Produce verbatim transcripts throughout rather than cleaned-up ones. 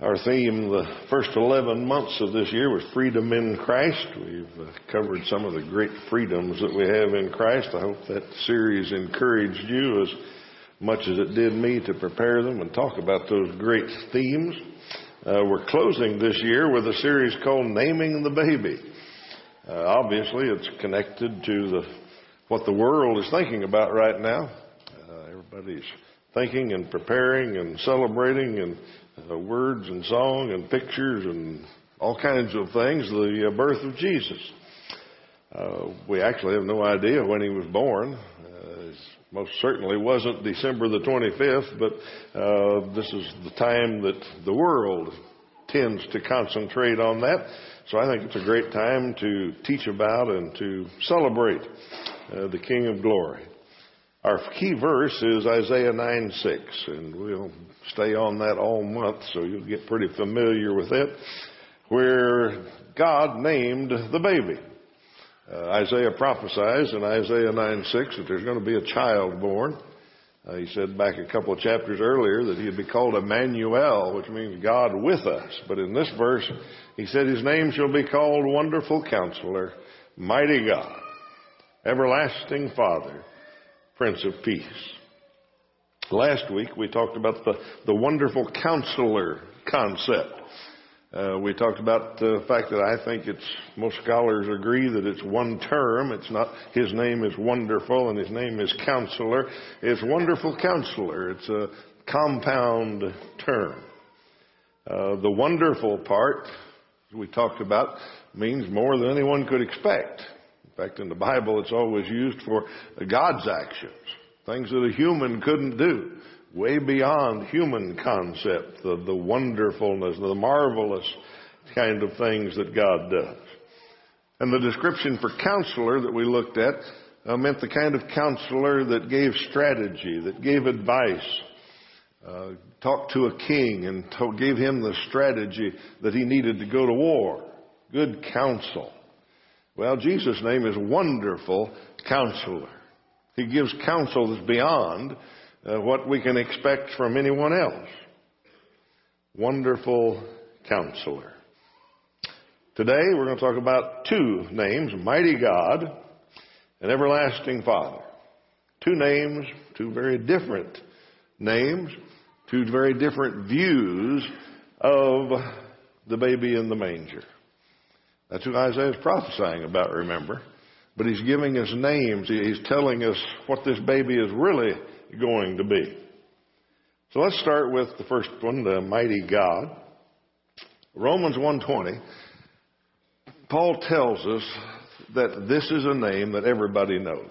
Our theme the first eleven months of this year was freedom in Christ. We've covered some of the great freedoms that we have in Christ. I hope that series encouraged you as much as it did me to prepare them and talk about those great themes. Uh, we're closing this year with a series called Naming the Baby. Uh, obviously, it's connected to the what the world is thinking about right now. Uh, everybody's thinking and preparing and celebrating and Uh, words and song and pictures and all kinds of things, the uh, birth of Jesus. Uh, we actually have no idea when he was born. Uh, it most certainly wasn't December the twenty-fifth, but uh, this is the time that the world tends to concentrate on that. So I think it's a great time to teach about and to celebrate uh, the King of Glory. Our key verse is Isaiah nine six, and we'll stay on that all month, so you'll get pretty familiar with it, where God named the baby. Uh, Isaiah prophesies in Isaiah nine six that there's going to be a child born. Uh, he said back a couple of chapters earlier that he'd be called Emmanuel, which means God with us. But in this verse, he said his name shall be called Wonderful Counselor, Mighty God, Everlasting Father, Prince of Peace. Last week we talked about the, the wonderful counselor concept. Uh, we talked about the fact that I think it's, most scholars agree that it's one term. It's not his name is wonderful and his name is counselor. It's wonderful counselor. It's a compound term. Uh, the wonderful part we talked about means more than anyone could expect. In fact, in the Bible, it's always used for God's actions, things that a human couldn't do, way beyond human concept, the, the wonderfulness, the marvelous kind of things that God does. And the description for counselor that we looked at uh, meant the kind of counselor that gave strategy, that gave advice, uh, talked to a king and told, gave him the strategy that he needed to go to war, good counsel. Well, Jesus' name is Wonderful Counselor. He gives counsel that's beyond uh, what we can expect from anyone else. Wonderful Counselor. Today, we're going to talk about two names, Mighty God and Everlasting Father. Two names, two very different names, two very different views of the baby in the manger. That's what Isaiah is prophesying about, remember. But he's giving us names. He's telling us what this baby is really going to be. So let's start with the first one, the Mighty God. Romans one twenty, Paul tells us that this is a name that everybody knows.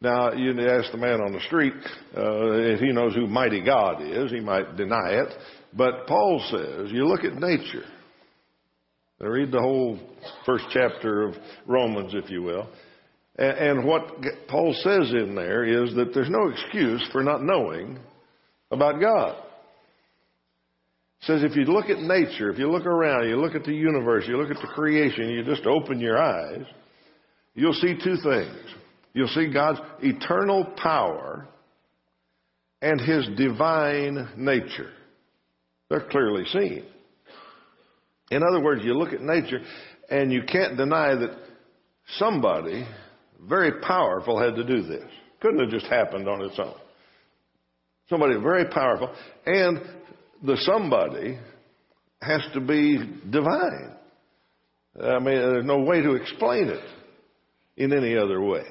Now, you ask the man on the street uh, if he knows who Mighty God is. He might deny it. But Paul says, you look at nature. Now read the whole first chapter of Romans, if you will. And what Paul says in there is that there's no excuse for not knowing about God. He says if you look at nature, if you look around, you look at the universe, you look at the creation, you just open your eyes, you'll see two things. You'll see God's eternal power and his divine nature. They're clearly seen. In other words, you look at nature, and you can't deny that somebody very powerful had to do this. Couldn't have just happened on its own. Somebody very powerful, and the somebody has to be divine. I mean, there's no way to explain it in any other way.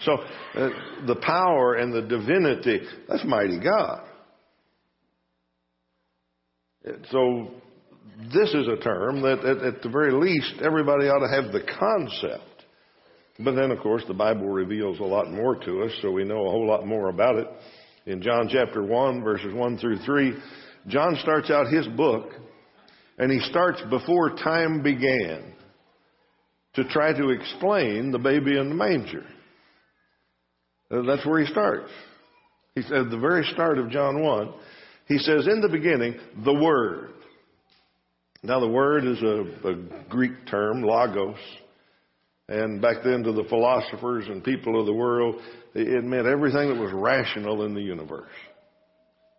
So uh, the power and the divinity, that's Mighty God. So this is a term that, at, at the very least, everybody ought to have the concept. But then, of course, the Bible reveals a lot more to us, so we know a whole lot more about it. In John chapter one, verses one through three, John starts out his book, and he starts before time began to try to explain the baby in the manger. That's where he starts. He's at the very start of John one. He says, in the beginning, the Word. Now, the word is a, a Greek term, logos. And back then to the philosophers and people of the world, it meant everything that was rational in the universe.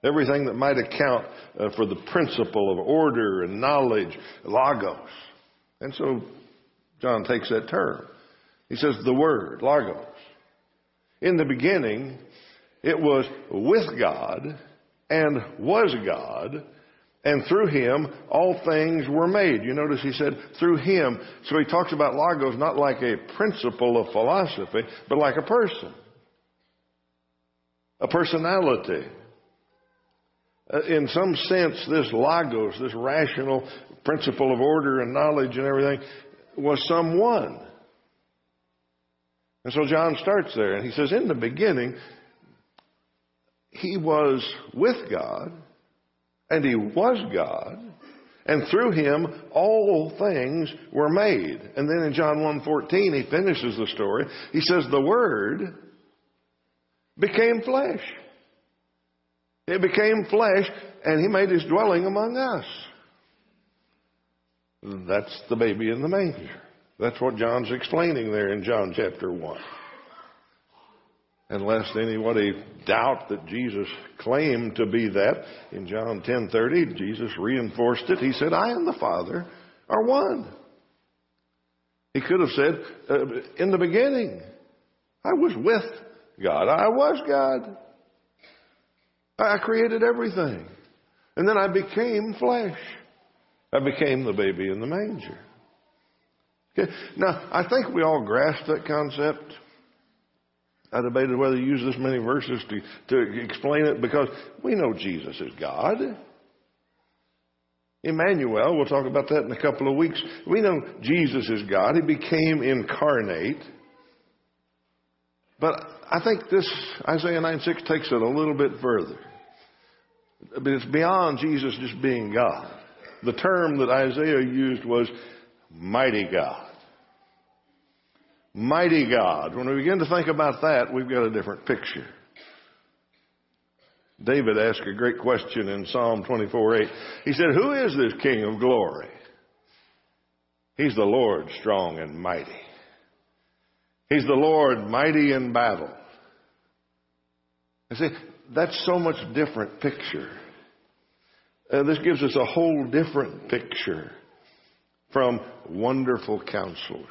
everything that might account uh, for the principle of order and knowledge, logos. And so John takes that term. He says the Word, logos. In the beginning, it was with God and was God, and through Him all things were made. You notice he said through Him. So he talks about logos not like a principle of philosophy, but like a person, a personality. In some sense, this logos, this rational principle of order and knowledge and everything, was someone. And so John starts there, and he says, in the beginning, He was with God, and He was God, and through Him all things were made. And then in John one fourteen, he finishes the story. He says, the Word became flesh. It became flesh, and He made His dwelling among us. That's the baby in the manger. That's what John's explaining there in John chapter one. And lest anybody doubt that Jesus claimed to be that, in John ten thirty, Jesus reinforced it. He said, I and the Father are one. He could have said, uh, in the beginning, I was with God. I was God. I created everything. And then I became flesh. I became the baby in the manger. Okay. Now, I think we all grasp that concept. I debated whether to use this many verses to, to explain it, because we know Jesus is God. Emmanuel, we'll talk about that in a couple of weeks. We know Jesus is God. He became incarnate. But I think this Isaiah nine six takes it a little bit further. But it's beyond Jesus just being God. The term that Isaiah used was mighty God. Mighty God. When we begin to think about that, we've got a different picture. David asked a great question in Psalm twenty-four eight. He said, who is this King of glory? He's the Lord strong and mighty. He's the Lord mighty in battle. You see, that's so much different picture. Uh, this gives us a whole different picture from wonderful counselor.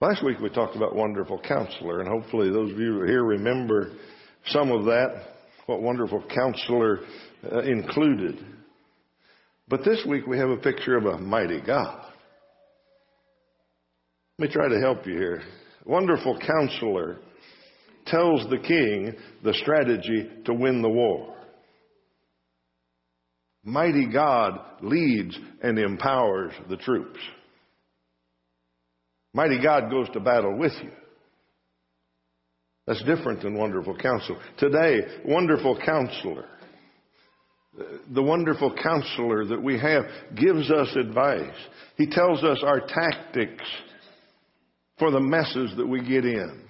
Last week we talked about wonderful counselor, and hopefully those of you here remember some of that, what wonderful counselor uh, included. But this week we have a picture of a mighty God. Let me try to help you here. Wonderful counselor tells the king the strategy to win the war. Mighty God leads and empowers the troops. Mighty God goes to battle with you. That's different than wonderful counselor. Today, wonderful counselor, the wonderful counselor that we have, gives us advice. He tells us our tactics for the messes that we get in.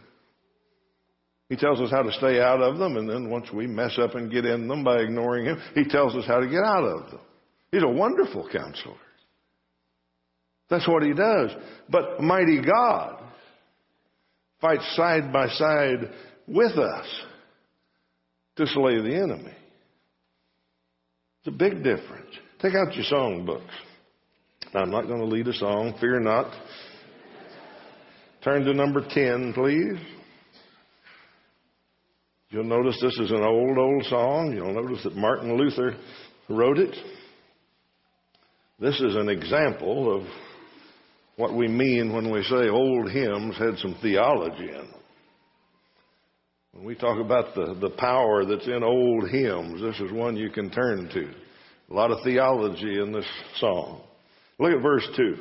He tells us how to stay out of them, and then once we mess up and get in them by ignoring Him, He tells us how to get out of them. He's a wonderful counselor. That's what He does. But mighty God fights side by side with us to slay the enemy. It's a big difference. Take out your song books. I'm not going to lead a song, fear not. Turn to number ten, please. You'll notice this is an old, old song. You'll notice that Martin Luther wrote it. This is an example of what we mean when we say old hymns had some theology in them. When we talk about the, the power that's in old hymns, this is one you can turn to. A lot of theology in this song. Look at verse two.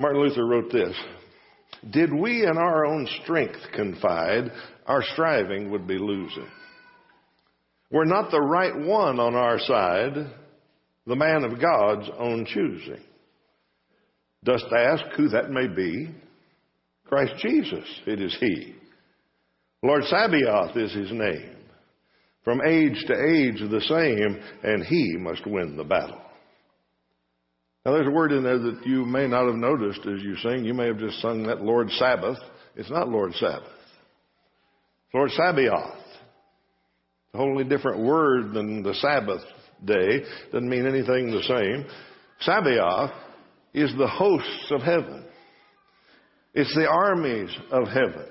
Martin Luther wrote this. Did we in our own strength confide, our striving would be losing. Were not the right one on our side, the man of God's own choosing. Dost ask who that may be? Christ Jesus, it is He. Lord Sabaoth is His name. From age to age the same, and He must win the battle. Now, there's a word in there that you may not have noticed as you sing. You may have just sung that Lord Sabbath. It's not Lord Sabbath. It's Lord Sabaoth. a wholly different word than the Sabbath day. Doesn't mean anything the same. Sabaoth is the hosts of heaven. It's the armies of heaven.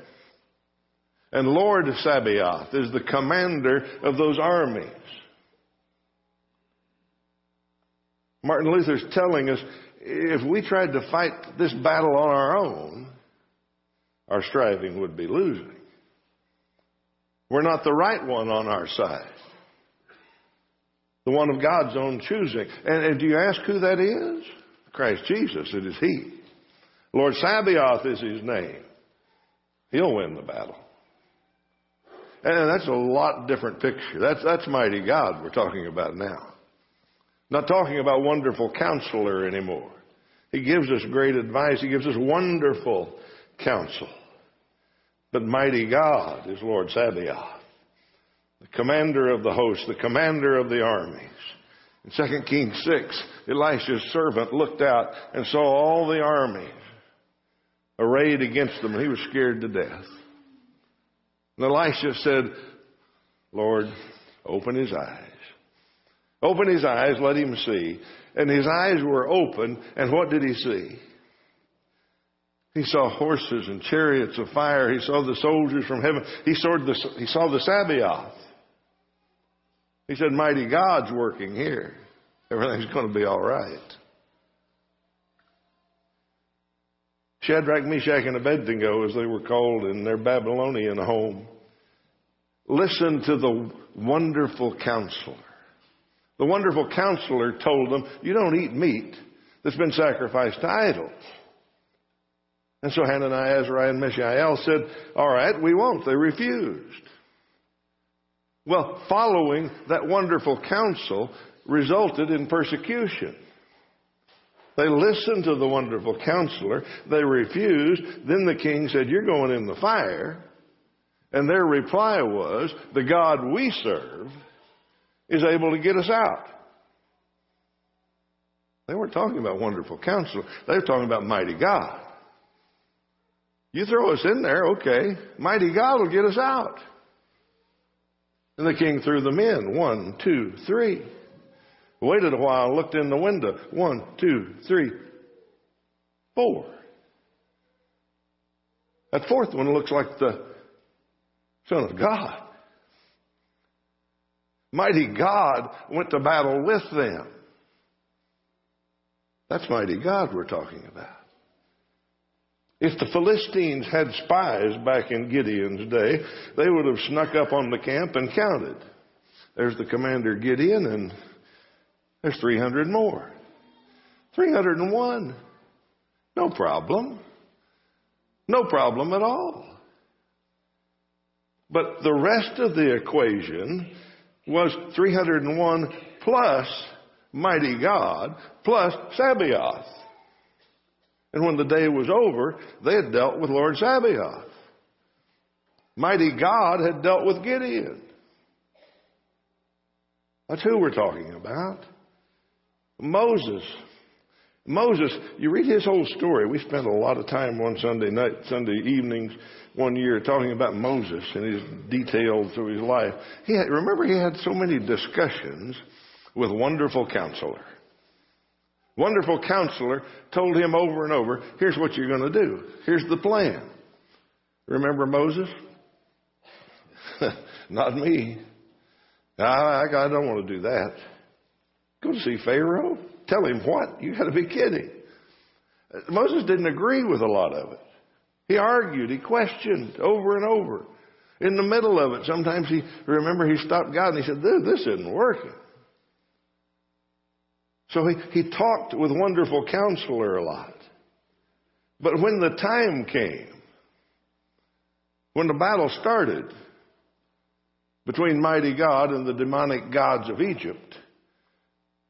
And Lord Sabaoth is the commander of those armies. Martin Luther's telling us, if we tried to fight this battle on our own, our striving would be losing. We're not the right one on our side. The one of God's own choosing. And, and do you ask who that is? Christ Jesus, it is He. Lord Sabaoth is His name. He'll win the battle. And that's a lot different picture. That's, that's mighty God we're talking about now. Not talking about wonderful counselor anymore. He gives us great advice. He gives us wonderful counsel. But mighty God is Lord Sabaoth, the commander of the host, the commander of the armies. In Second Kings six, Elisha's servant looked out and saw all the armies arrayed against them, and he was scared to death. And Elisha said, Lord, open his eyes. Open his eyes, let him see. And his eyes were open, and what did he see? He saw horses and chariots of fire. He saw the soldiers from heaven. He saw the, he saw the Sabaoth. He said, mighty God's working here. Everything's going to be all right. Shadrach, Meshach, and Abednego, as they were called in their Babylonian home, listened to the wonderful counselor. The wonderful counselor told them, you don't eat meat that's been sacrificed to idols. And so Hananiah, Azariah, and Mishael said, all right, we won't. They refused. Well, following that wonderful counsel resulted in persecution. They listened to the wonderful counselor. They refused. Then the king said, you're going in the fire. And their reply was, the God we serve is able to get us out. They weren't talking about wonderful counselor. They were talking about mighty God. You throw us in there, okay. Mighty God will get us out. And the king threw them in. One, two, three. Waited a while, looked in the window. One, two, three, four. That fourth one looks like the Son of God. Mighty God went to battle with them. That's mighty God we're talking about. If the Philistines had spies back in Gideon's day, they would have snuck up on the camp and counted. There's the commander Gideon, and there's three hundred more. three hundred one. No problem. No problem at all. But the rest of the equation was three hundred one plus mighty God plus Sabaoth. And when the day was over, they had dealt with Lord Sabaoth. Mighty God had dealt with Gideon. That's who we're talking about. Moses. Moses, you read his whole story. We spent a lot of time one Sunday night, Sunday evenings, one year talking about Moses and his details of his life. He had, remember, he had so many discussions with wonderful counselor. Wonderful counselor told him over and over, here's what you're going to do. Here's the plan. Remember Moses? Not me. I, I, I don't want to do that. Go to see Pharaoh? Tell him what? You got to be kidding. Moses didn't agree with a lot of it. He argued. He questioned over and over. In the middle of it, sometimes he, remember, he stopped God and he said, this, this isn't working. So he, he talked with wonderful counselor a lot. But when the time came, when the battle started between mighty God and the demonic gods of Egypt,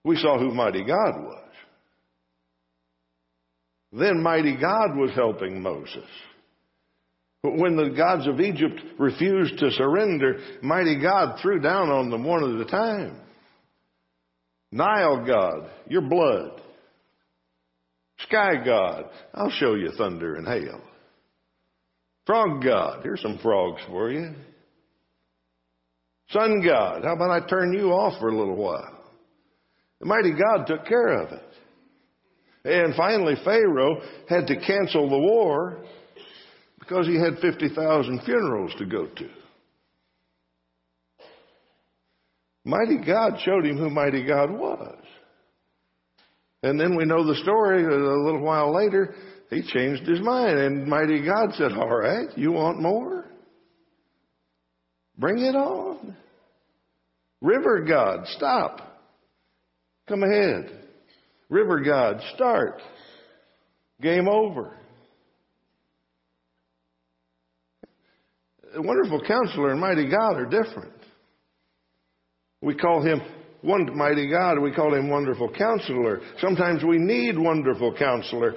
we saw who mighty God was. Then mighty God was helping Moses. But when the gods of Egypt refused to surrender, mighty God threw down on them one at a time. Nile God, your blood. Sky God, I'll show you thunder and hail. Frog God, here's some frogs for you. Sun God, how about I turn you off for a little while? The mighty God took care of it. And finally, Pharaoh had to cancel the war because he had fifty thousand funerals to go to. Mighty God showed him who mighty God was. And then we know the story. A little while later, he changed his mind. And mighty God said, all right, you want more? Bring it on. River God, stop. Come ahead. River God, start. Game over. A wonderful counselor and mighty God are different. We call him one mighty God. We call him wonderful counselor. Sometimes we need wonderful counselor.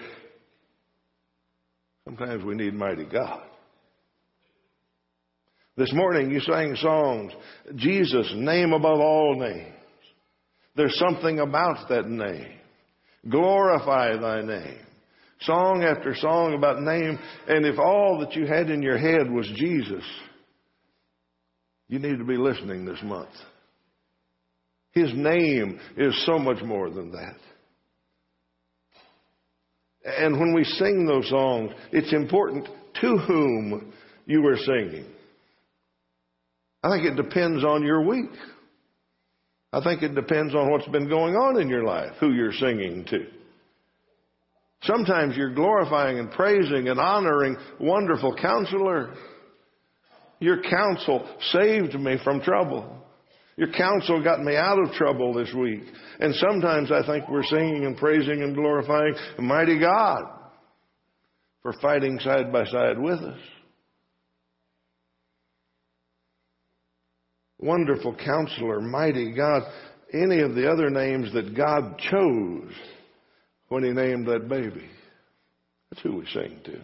Sometimes we need mighty God. This morning you sang songs. Jesus, name above all names. There's something about that name. Glorify thy name. Song after song about name. And if all that you had in your head was Jesus, you need to be listening this month. His name is so much more than that. And when we sing those songs, it's important to whom you are singing. I think it depends on your week. I think it depends on what's been going on in your life, who you're singing to. Sometimes you're glorifying and praising and honoring wonderful counselor. Your counsel saved me from trouble. Your counsel got me out of trouble this week. And sometimes I think we're singing and praising and glorifying mighty God for fighting side by side with us. Wonderful counselor, mighty God, any of the other names that God chose when he named that baby. That's who we sing to.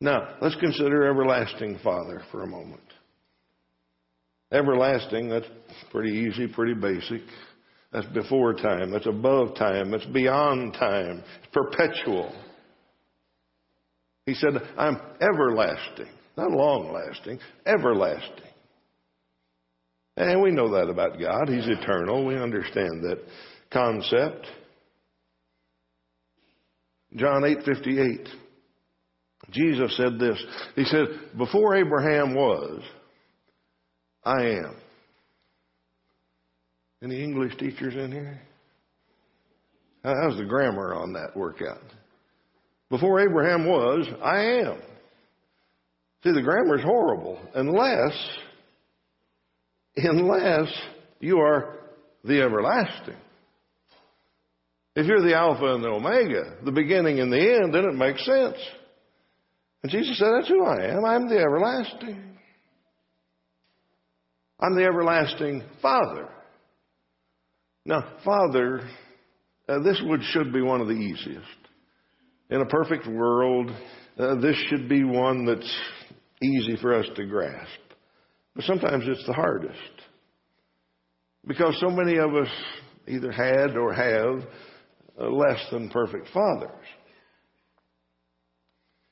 Now, let's consider everlasting Father for a moment. Everlasting, that's pretty easy, pretty basic. That's before time. That's above time. That's beyond time. It's perpetual. He said, I'm everlasting. Not long-lasting. Everlasting. And we know that about God. He's eternal. We understand that concept. John eight fifty-eight. Jesus said this. He said, before Abraham was, I am. Any English teachers in here? How's the grammar on that workout? Before Abraham was, I am. See, the grammar is horrible. Unless, unless you are the everlasting. If you're the Alpha and the Omega, the beginning and the end, then it makes sense. And Jesus said, that's who I am. I'm the everlasting. I'm the everlasting Father. Now, Father, uh, this would should be one of the easiest. In a perfect world, uh, this should be one that's easy for us to grasp. But sometimes it's the hardest. Because so many of us either had or have uh, less than perfect fathers.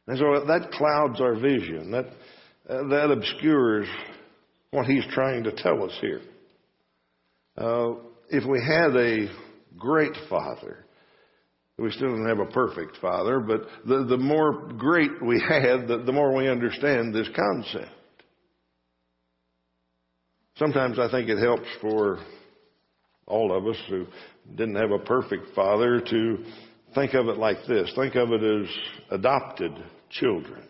And so that clouds our vision. That, uh, that obscures what he's trying to tell us here. Uh, if we had a great father, we still don't have a perfect father, but the, the more great we have, the, the more we understand this concept. Sometimes I think it helps for all of us who didn't have a perfect father to think of it like this. Think of it as adopted children.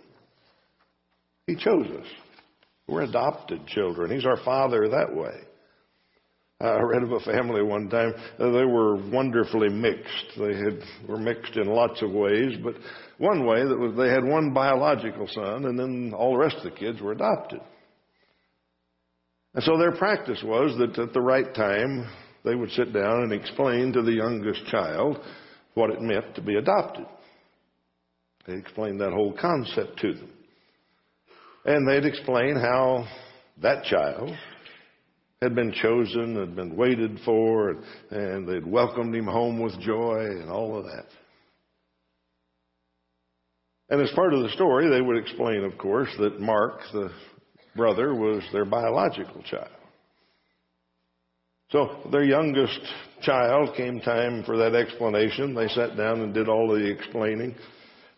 He chose us. We're adopted children. He's our father that way. I read of a family one time. They were wonderfully mixed. They had, were mixed in lots of ways, but one way that was, they had one biological son, and then all the rest of the kids were adopted. And so their practice was that at the right time, they would sit down and explain to the youngest child what it meant to be adopted. They explained that whole concept to them. And they'd explain how that child had been chosen, had been waited for, and, and they'd welcomed him home with joy and all of that. And as part of the story, they would explain, of course, that Mark, the brother was their biological child. So their youngest child came time for that explanation. They sat down and did all the explaining.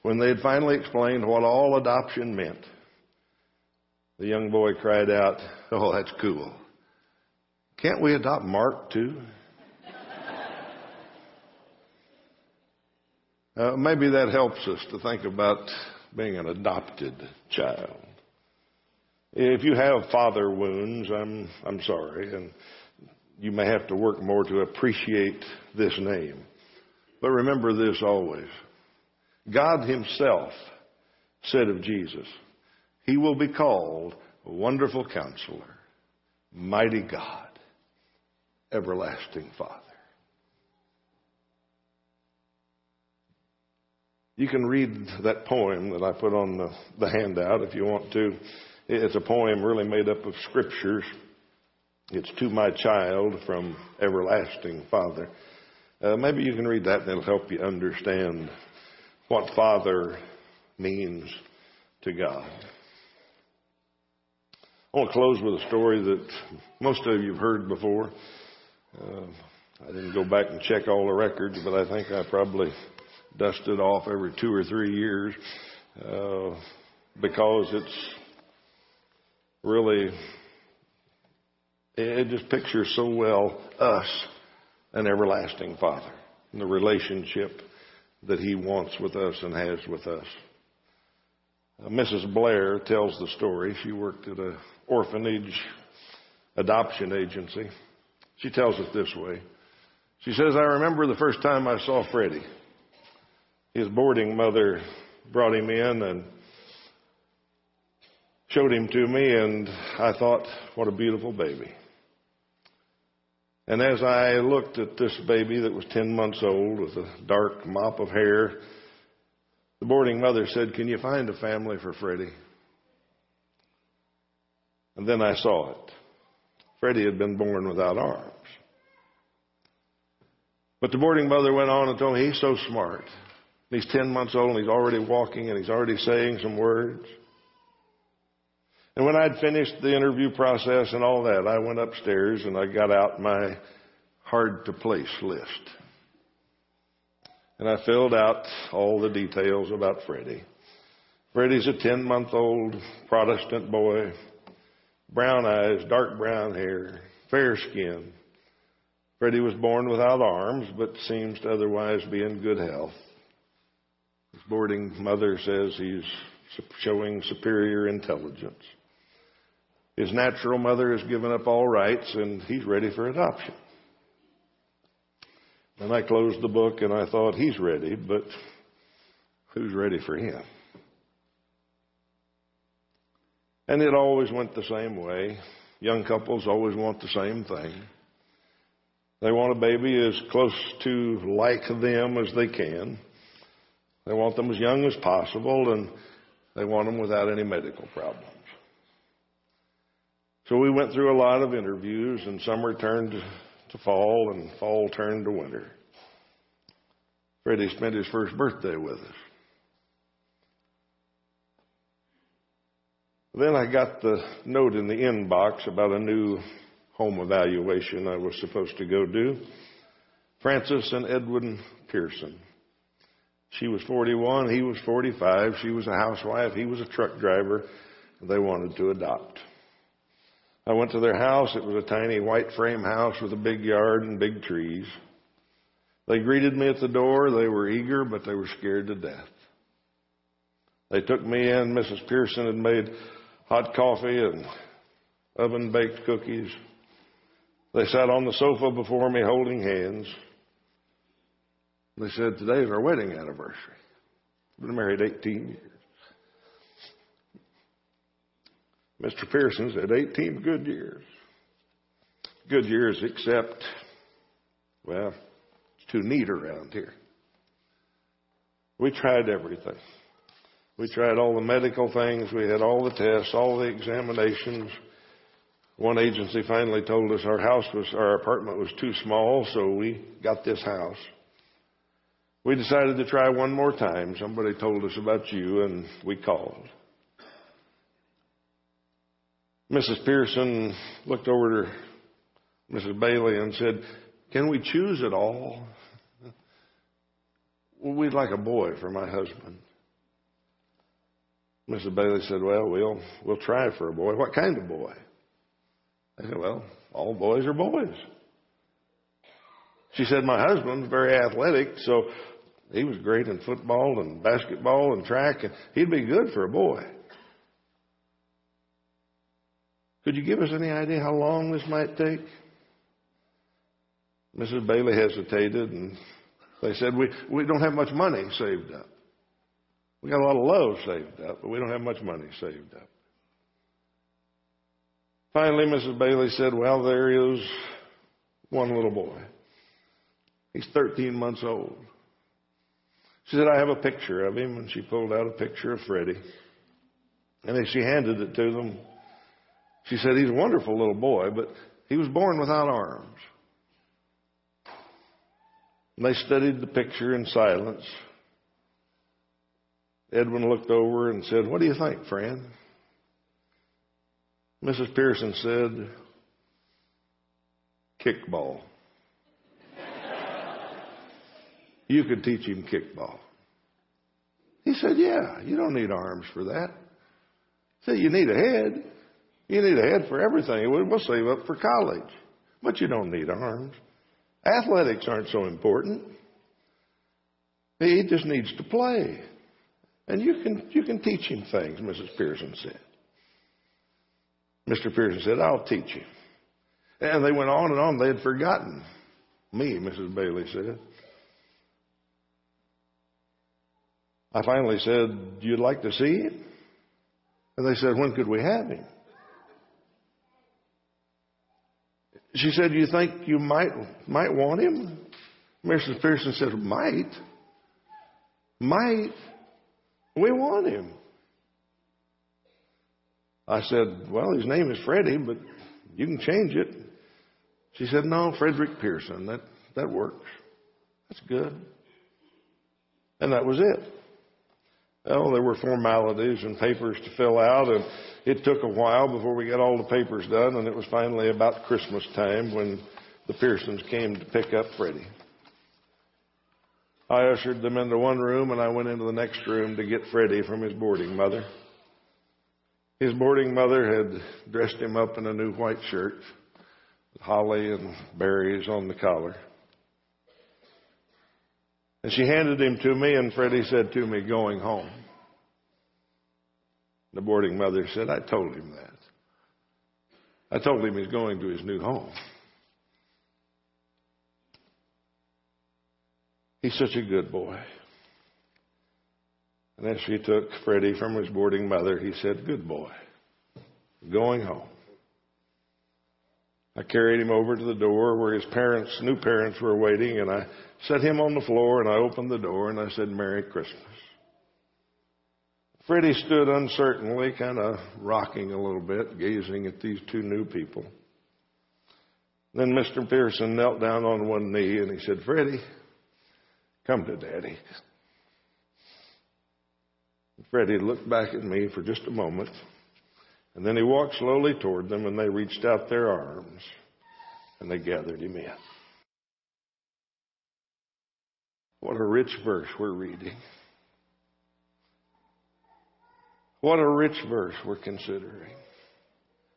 When they had finally explained what all adoption meant, the young boy cried out, "Oh, that's cool. Can't we adopt Mark too?" Uh, maybe that helps us to think about being an adopted child. If you have father wounds, I'm I'm sorry, and you may have to work more to appreciate this name. But remember this always. God himself said of Jesus, "He will be called Wonderful Counselor, Mighty God, Everlasting Father." You can read that poem that I put on the, the handout if you want to. It's a poem really made up of scriptures. It's "To My Child" from Everlasting Father. Uh, maybe you can read that and it'll help you understand what Father means to God. I want to close with a story that most of you have heard before. Uh, I didn't go back and check all the records, but I think I probably dusted off every two or three years uh, because it's really... It just pictures so well us, an everlasting Father, and the relationship that he wants with us and has with us. Uh, Missus Blair tells the story. She worked at an orphanage adoption agency. She tells it this way. She says, "I remember the first time I saw Freddie. His boarding mother brought him in and showed him to me, and I thought, what a beautiful baby. And as I looked at this baby that was ten months old with a dark mop of hair, the boarding mother said, 'Can you find a family for Freddie?' And then I saw it. Freddie had been born without arms. But the boarding mother went on and told me, 'He's so smart. He's ten months old, and he's already walking, and he's already saying some words.' And when I'd finished the interview process and all that, I went upstairs and I got out my hard-to-place list. And I filled out all the details about Freddie. Freddie's a ten-month-old Protestant boy, brown eyes, dark brown hair, fair skin. Freddie was born without arms, but seems to otherwise be in good health. His boarding mother says he's showing superior intelligence. His natural mother has given up all rights, and he's ready for adoption." And I closed the book, and I thought, he's ready, but who's ready for him? And it always went the same way. Young couples always want the same thing. They want a baby as close to like them as they can. They want them as young as possible, and they want them without any medical problems. So we went through a lot of interviews, and summer turned to fall, and fall turned to winter. Freddie spent his first birthday with us. Then I got the note in the inbox about a new home evaluation I was supposed to go do. Frances and Edwin Pearson. She was forty-one, he was forty-five, she was a housewife, he was a truck driver, and they wanted to adopt. I went to their house. It was a tiny white frame house with a big yard and big trees. They greeted me at the door. They were eager, but they were scared to death. They took me in. Missus Pearson had made hot coffee and oven-baked cookies. They sat on the sofa before me holding hands. They said, "Today is our wedding anniversary. We've been married eighteen years. Mister Pearson said, eighteen good years. Good years except, well, it's too neat around here. We tried everything. We tried all the medical things. We had all the tests, all the examinations. One agency finally told us our house was, our apartment was too small, so we got this house. We decided to try one more time. Somebody told us about you, and we called. Missus Pearson looked over to Missus Bailey and said, "Can we choose it all? Well, we'd like a boy for my husband." Missus Bailey said, "Well, we'll we'll try for a boy. What kind of boy?" I said, "Well, all boys are boys." She said, "My husband's very athletic, so he was great in football and basketball and track, and he'd be good for a boy." Could you give us any idea how long this might take? Missus Bailey hesitated, and they said, we, we don't have much money saved up. We got a lot of love saved up, but we don't have much money saved up. Finally, Missus Bailey said, "Well, there is one little boy. He's thirteen months old." She said, "I have a picture of him," and she pulled out a picture of Freddie. And as she handed it to them, she said, "He's a wonderful little boy, but he was born without arms." And they studied the picture in silence. Edwin looked over and said, "What do you think, Fran?" Missus Pearson said, "Kickball." "You could teach him kickball." He said, "Yeah, you don't need arms for that." He said, "You need a head. You need a head for everything. We'll save up for college. But you don't need arms. Athletics aren't so important. He just needs to play. And you can you can teach him things," Missus Pearson said. Mister Pearson said, "I'll teach him." And they went on and on. They had forgotten me, Missus Bailey said. I finally said, "You'd like to see him?" And they said, "When could we have him?" She said, "You think you might might want him?" Missus Pearson said, "Might? Might? We want him." I said, "Well, his name is Freddie, but you can change it." She said, "No, Frederick Pearson. That, that works. That's good." And that was it. Well, there were formalities and papers to fill out, and it took a while before we got all the papers done, and it was finally about Christmas time when the Pearsons came to pick up Freddie. I ushered them into one room, and I went into the next room to get Freddie from his boarding mother. His boarding mother had dressed him up in a new white shirt with holly and berries on the collar. And she handed him to me, and Freddie said to me, "Going home." The boarding mother said, "I told him that. I told him he's going to his new home. He's such a good boy." And as she took Freddie from his boarding mother, he said, "Good boy. Going home." I carried him over to the door where his parents, new parents, were waiting, and I set him on the floor, and I opened the door, and I said, "Merry Christmas." Freddie stood uncertainly, kind of rocking a little bit, gazing at these two new people. Then Mister Pearson knelt down on one knee, and he said, "Freddie, come to Daddy." Freddie looked back at me for just a moment, and then he walked slowly toward them, and they reached out their arms, and they gathered him in. What a rich verse we're reading. What a rich verse we're considering.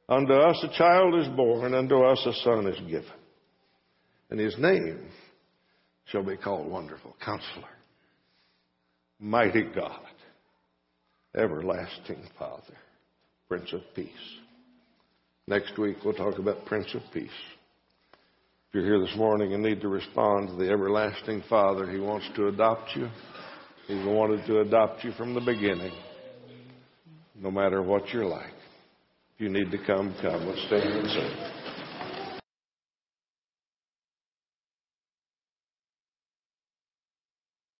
Unto us a child is born, unto us a son is given. And his name shall be called Wonderful Counselor, Mighty God, Everlasting Father, Prince of Peace. Next week we'll talk about Prince of Peace. If you're here this morning and need to respond to the Everlasting Father, He wants to adopt you. He's wanted to adopt you from the beginning, no matter what you're like. If you need to come, come. Let's stand and sing.